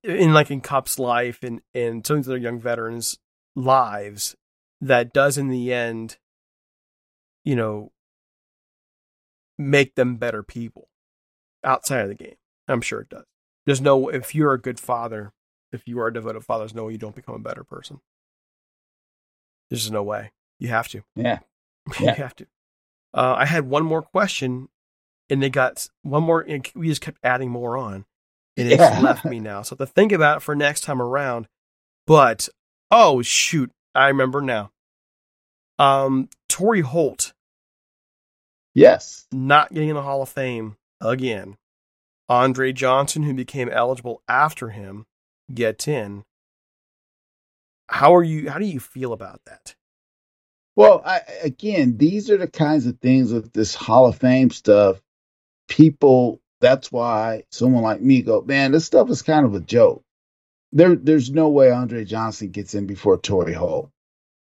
in Kupp's life and some of the young veterans' lives, that does in the end, you know, make them better people outside of the game. I'm sure it does. There's no, if you're a good father, if you are a devoted father, there's no way you don't become a better person. There's just no way. You have to. Yeah. You have to. I had one more question, and they got one more, and we just kept adding more on. And it's left me now. So to think about it for next time around. But, oh, shoot. I remember now. Torry Holt. Yes. Not getting in the Hall of Fame again. Andre Johnson, who became eligible after him, gets in. How do you feel about that? Well, again, these are the kinds of things with this Hall of Fame stuff. People, that's why someone like me go, man, this stuff is kind of a joke. There's no way Andre Johnson gets in before Torry Holt.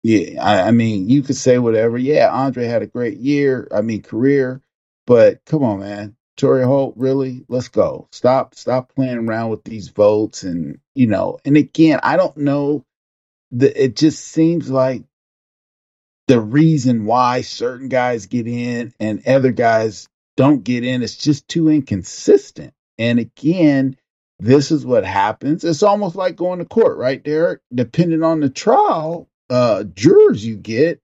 Yeah, I mean, you could say whatever. Yeah, Andre had a great year. I mean, career. But come on, man. Torry Holt, really? Let's go. Stop playing around with these votes. And, you know, and again, I don't know. It just seems like the reason why certain guys get in and other guys don't get in is just too inconsistent. And again, this is what happens. It's almost like going to court, right, Derek? Depending on the trial, jurors you get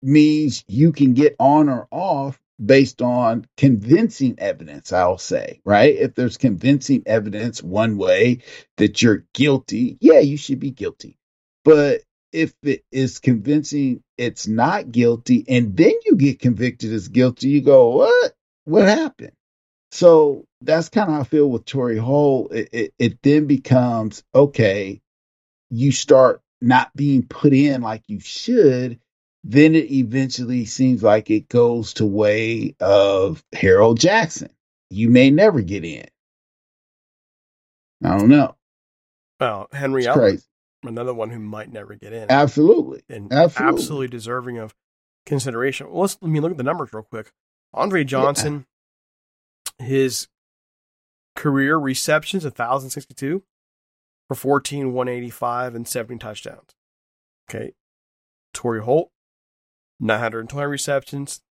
means you can get on or off based on convincing evidence, I'll say, right? If there's convincing evidence one way that you're guilty, yeah, you should be guilty. But if it is convincing it's not guilty and then you get convicted as guilty, you go, what happened? So that's kind of how I feel with Torry Holt. It then becomes, okay, you start not being put in like you should. Then it eventually seems like it goes to way of Harold Jackson. You may never get in. I don't know. Well, Henry Ellard, another one who might never get in. Absolutely. And absolutely deserving of consideration. Well, let me look at the numbers real quick. Andre Johnson, his career receptions, 1,062 for 14, 185, and 70 touchdowns. Okay. Torry Holt, 920 receptions,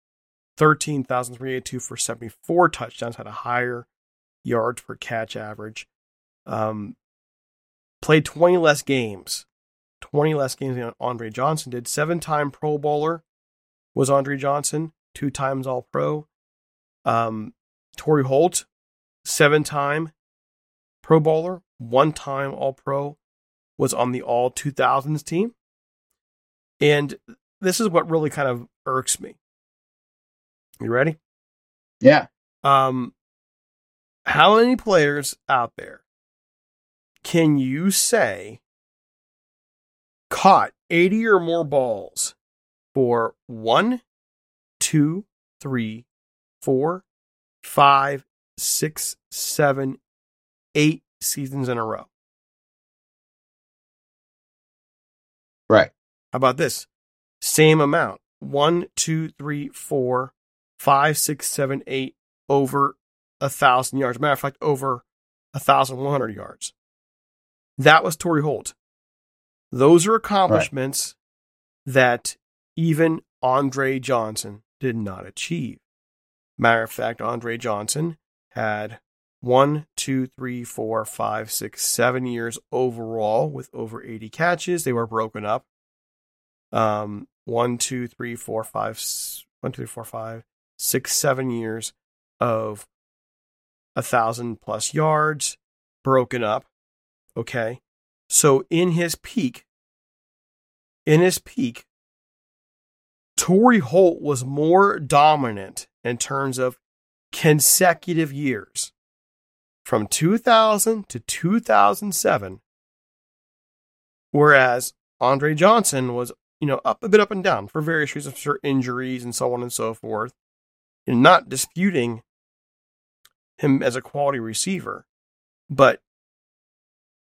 13,382 for 74 touchdowns, had a higher yards per catch average. Played 20 less games than Andre Johnson did. 7-time Pro Bowler was Andre Johnson, 2 times All-Pro. Torry Holt, 7-time Pro Bowler, 1-time All-Pro, was on the All-2000s team. And this is what really kind of irks me. You ready? Yeah. How many players out there can you say caught 80 or more balls for 1, 2, 3, 4, 5, 6, 7, 8 seasons in a row? Right. How about this? Same amount. 1, 2, 3, 4, 5, 6, 7, 8 over 1,000 yards. Matter of fact, over 1,100 yards. That was Torry Holt. Those are accomplishments that even Andre Johnson did not achieve. Matter of fact, Andre Johnson had 1, 2, 3, 4, 5, 6, 7 years overall with over 80 catches. They were broken up. 1, 2, 3, 4, 5, 6, 7 years of 1,000 plus yards broken up. Okay. So in his peak, Torry Holt was more dominant in terms of consecutive years from 2000 to 2007. Whereas Andre Johnson was, you know, up a bit up and down for various reasons, for injuries and so on and so forth. And not disputing him as a quality receiver, but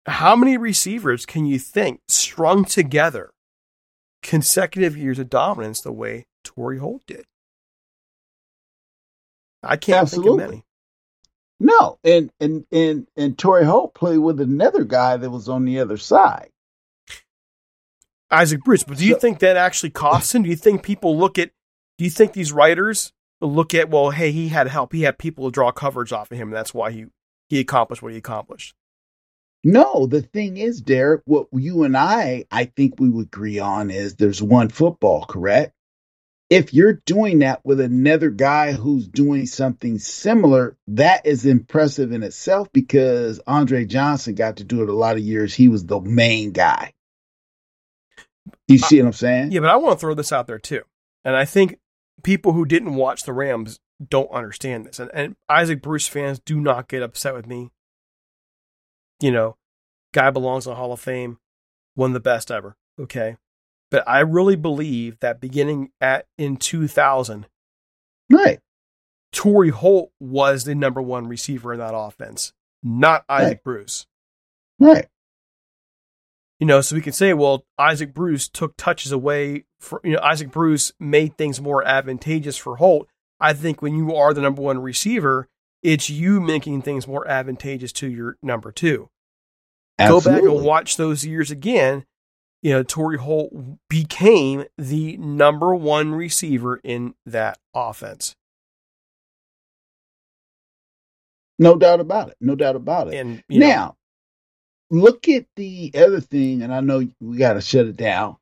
how many receivers can you think strung together consecutive years of dominance the way Torry Holt did? I can't think of many. No, and Torry Holt played with another guy that was on the other side. Isaac Bruce, but do you think that actually costs him? Do you think these writers look at, well, hey, he had help. He had people to draw coverage off of him. And that's why he accomplished what he accomplished. No, the thing is, Derek, what you and I think we would agree on is there's one football, correct? If you're doing that with another guy who's doing something similar, that is impressive in itself because Andre Johnson got to do it a lot of years. He was the main guy. You see what I'm saying? Yeah, but I want to throw this out there too. And I think people who didn't watch the Rams don't understand this. And Isaac Bruce fans, do not get upset with me. You know, guy belongs in the Hall of Fame, one of the best ever. Okay. But I really believe that beginning in 2000, right, Torry Holt was the number one receiver in that offense, not Isaac Bruce. Right. You know, so we can say, well, Isaac Bruce took touches away. Isaac Bruce made things more advantageous for Holt. I think when you are the number one receiver, it's you making things more advantageous to your number two. Absolutely. Go back and watch those years again. You know, Torry Holt became the number one receiver in that offense. No doubt about it. No doubt about it. And now, look at the other thing, and I know we got to shut it down,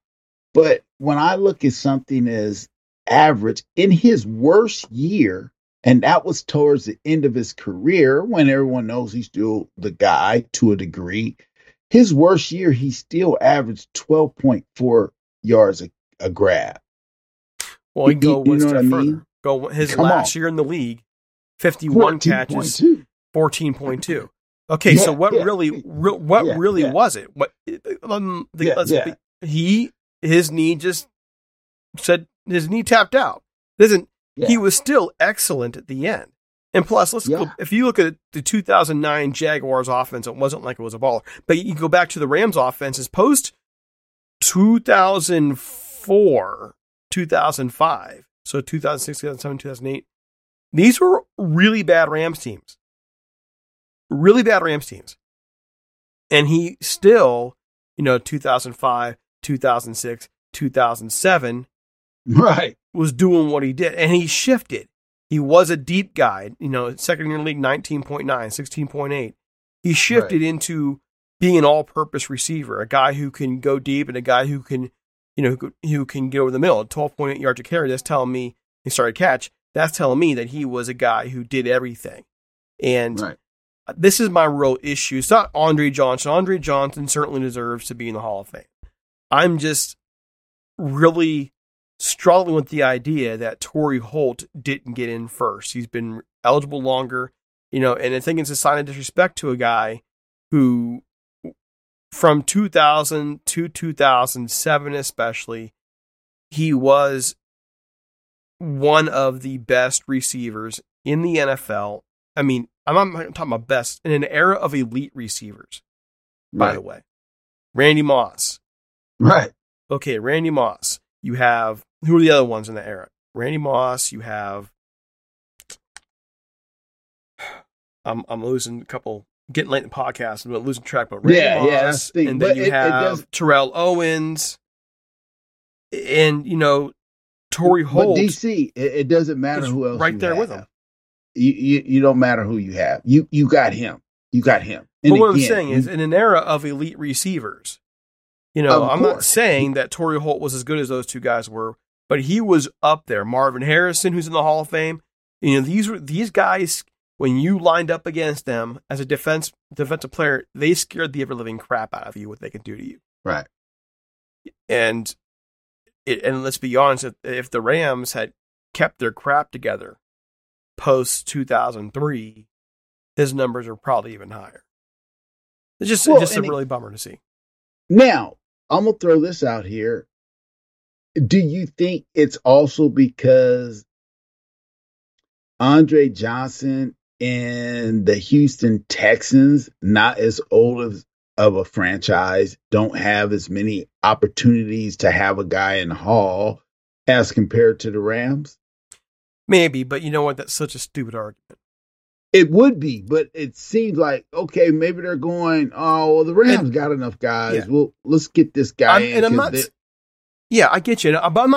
but when I look at something as average in his worst year, and that was towards the end of his career, when everyone knows he's still the guy to a degree. His worst year, he still averaged 12.4 yards a grab. Well, he go one step further. Go his last year in the league, 51 catches, 14.2. Okay, so what really was it? What his knee tapped out. He was still excellent at the end. And plus, if you look at the 2009 Jaguars offense, it wasn't like it was a baller. But you go back to the Rams offenses post 2004, 2005, so 2006, 2007, 2008. These were really bad Rams teams. Really bad Rams teams. And he still, 2005, 2006, 2007, was doing what he did. And he shifted. He was a deep guy, second year in the league, 19.9, 16.8. He shifted into being an all-purpose receiver, a guy who can go deep and a guy who can, who can get over the middle. 12.8 yards a carry, that's telling me that he was a guy who did everything. And this is my real issue. It's not Andre Johnson. Andre Johnson certainly deserves to be in the Hall of Fame. I'm just really struggling with the idea that Torry Holt didn't get in first. He's been eligible longer, and I think it's a sign of disrespect to a guy who, from 2000 to 2007 especially, he was one of the best receivers in the NFL. I mean, I'm not talking about best, in an era of elite receivers, by the way. Randy Moss. Right. Okay, Randy Moss. You have, who are the other ones in the era? Randy Moss, you have, I'm losing a couple, getting late in the podcast, but losing track, but Randy Moss, and then you have Terrell Owens, and, Torry Holt. But DC, it doesn't matter who else right you there have. With him. You don't matter who you have. You got him. And but what I'm saying is, in an era of elite receivers, not saying that Torry Holt was as good as those two guys were, but he was up there. Marvin Harrison, who's in the Hall of Fame, these guys, when you lined up against them as a defensive player, they scared the ever-living crap out of you, what they could do to you. Right. And let's be honest, if the Rams had kept their crap together post-2003, his numbers are probably even higher. It's just really bummer to see. Now, I'm going to throw this out here. Do you think it's also because Andre Johnson and the Houston Texans, not as old as of a franchise, don't have as many opportunities to have a guy in the Hall as compared to the Rams? Maybe, but you know what? That's such a stupid argument. It would be, but it seems like, okay, maybe they're going, oh, well, the Rams got enough guys. Yeah. Well, let's get this guy in. And I get you. But I'm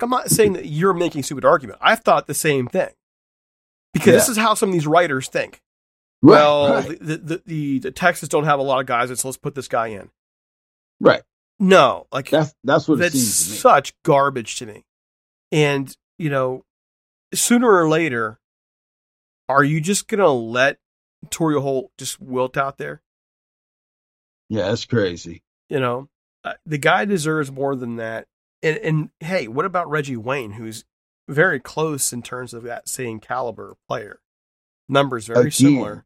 not saying that you're making a stupid argument. I've thought the same thing. Because this is how some of these writers think. Right, The Texans don't have a lot of guys, so let's put this guy in. Right. No. Like that's what it seems to me. Such garbage to me. And, sooner or later, are you just going to let Torry Holt just wilt out there? Yeah, that's crazy. The guy deserves more than that. And hey, what about Reggie Wayne, who's very close in terms of that same caliber player? Numbers very similar.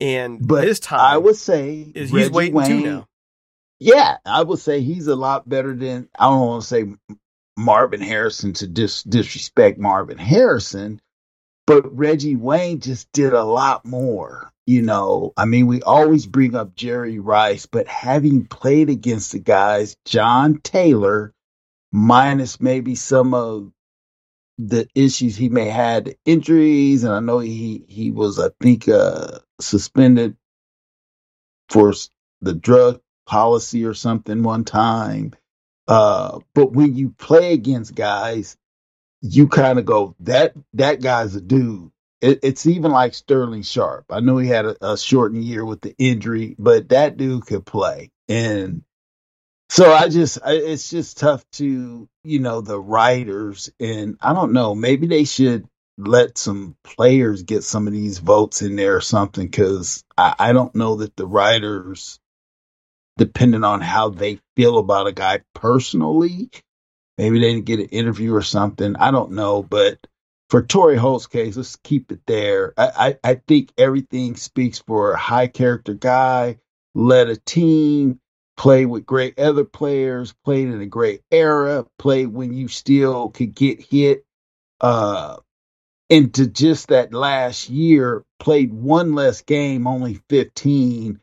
And his time, I would say, is he's waiting too now. Yeah, I would say he's a lot better than, I don't want to say Marvin Harrison to disrespect Marvin Harrison, but Reggie Wayne just did a lot more. You know, I mean, we always bring up Jerry Rice, but having played against the guys, John Taylor, minus maybe some of the issues he may have, the injuries, and I know he was, I think, suspended for the drug policy or something one time. But when you play against guys, you kind of go, that guy's a dude. It's even like Sterling Sharp. I know he had a shortened year with the injury, but that dude could play. And so it's just tough to, you know, the writers. And I don't know, maybe they should let some players get some of these votes in there or something, because I don't know that the writers, depending on how they feel about a guy personally, maybe they didn't get an interview or something. I don't know, but for Torry Holt's case, let's keep it there. I think everything speaks for a high character guy, led a team, played with great other players, played in a great era, played when you still could get hit. Into just that last year, played one less game, only 15,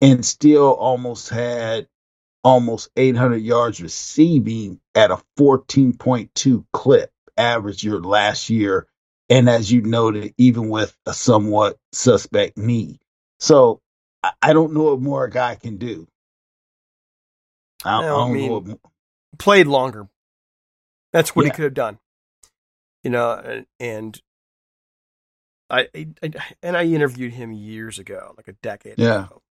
and still almost had almost 800 yards receiving at a 14.2 clip. Average year last year, and as you noted, even with a somewhat suspect knee. So I don't know what more a guy can do. I mean, played longer. That's what he could have done, you know. And I interviewed him years ago, like a decade ago.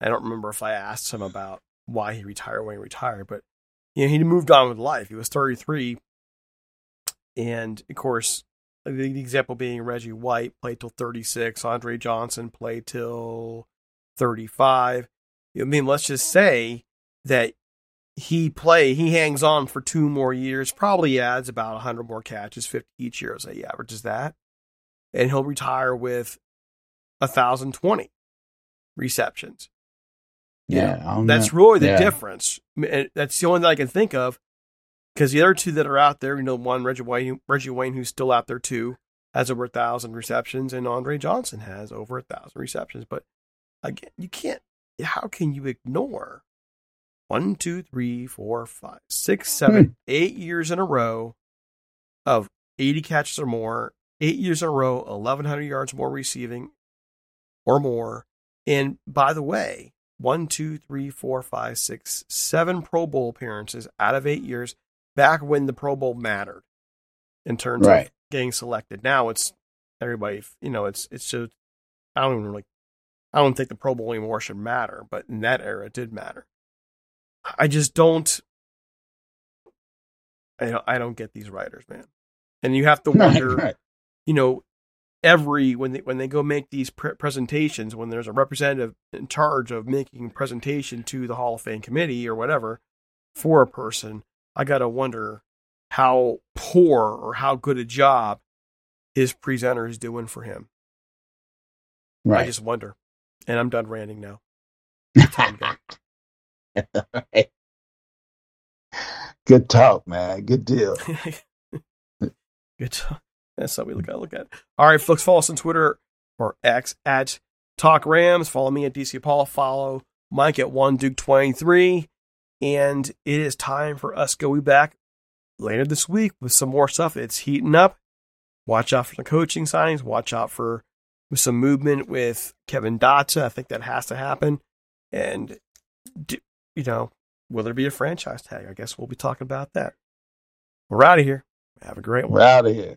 I don't remember if I asked him about why he retired when he retired, but you know, he moved on with life. He was 33. And, of course, the example being Reggie White played till 36. Andre Johnson played till 35. I mean, let's just say that he hangs on for 2 more years, probably adds about 100 more catches, 50 each year, so he averages that. And he'll retire with 1,020 receptions. Yeah. You know, that's really the difference. That's the only thing I can think of. Because the other 2 that are out there, you know, one, Reggie Wayne, who's still out there too, has over 1,000 receptions, and Andre Johnson has over 1,000 receptions. But again, how can you ignore 1, 2, 3, 4, 5, 6, 7, 8 years in a row of 80 catches or more, 8 years in a row, 1,100 yards more receiving or more. And by the way, 1, 2, 3, 4, 5, 6, 7 Pro Bowl appearances out of 8 years. Back when the Pro Bowl mattered in terms of getting selected. Now it's everybody, you know, it's just, I don't think the Pro Bowl anymore should matter, but in that era it did matter. I just don't get these writers, man. And you have to wonder, you know, when they go make these presentations, when there's a representative in charge of making a presentation to the Hall of Fame committee or whatever for a person, I got to wonder how poor or how good a job his presenter is doing for him. Right. I just wonder. And I'm done ranting now. Right. Good talk, man. Good deal. Good talk. That's how we got to look at it. All right, folks, follow us on Twitter or X at Talk Rams. Follow me at DCApala. Follow Mike at 1Duke23. And it is time for us going back later this week with some more stuff. It's heating up. Watch out for the coaching signings. Watch out for some movement with Kevin Dotson. I think that has to happen. And, you know, will there be a franchise tag? I guess we'll be talking about that. We're out of here. Have a great one. We're out of here.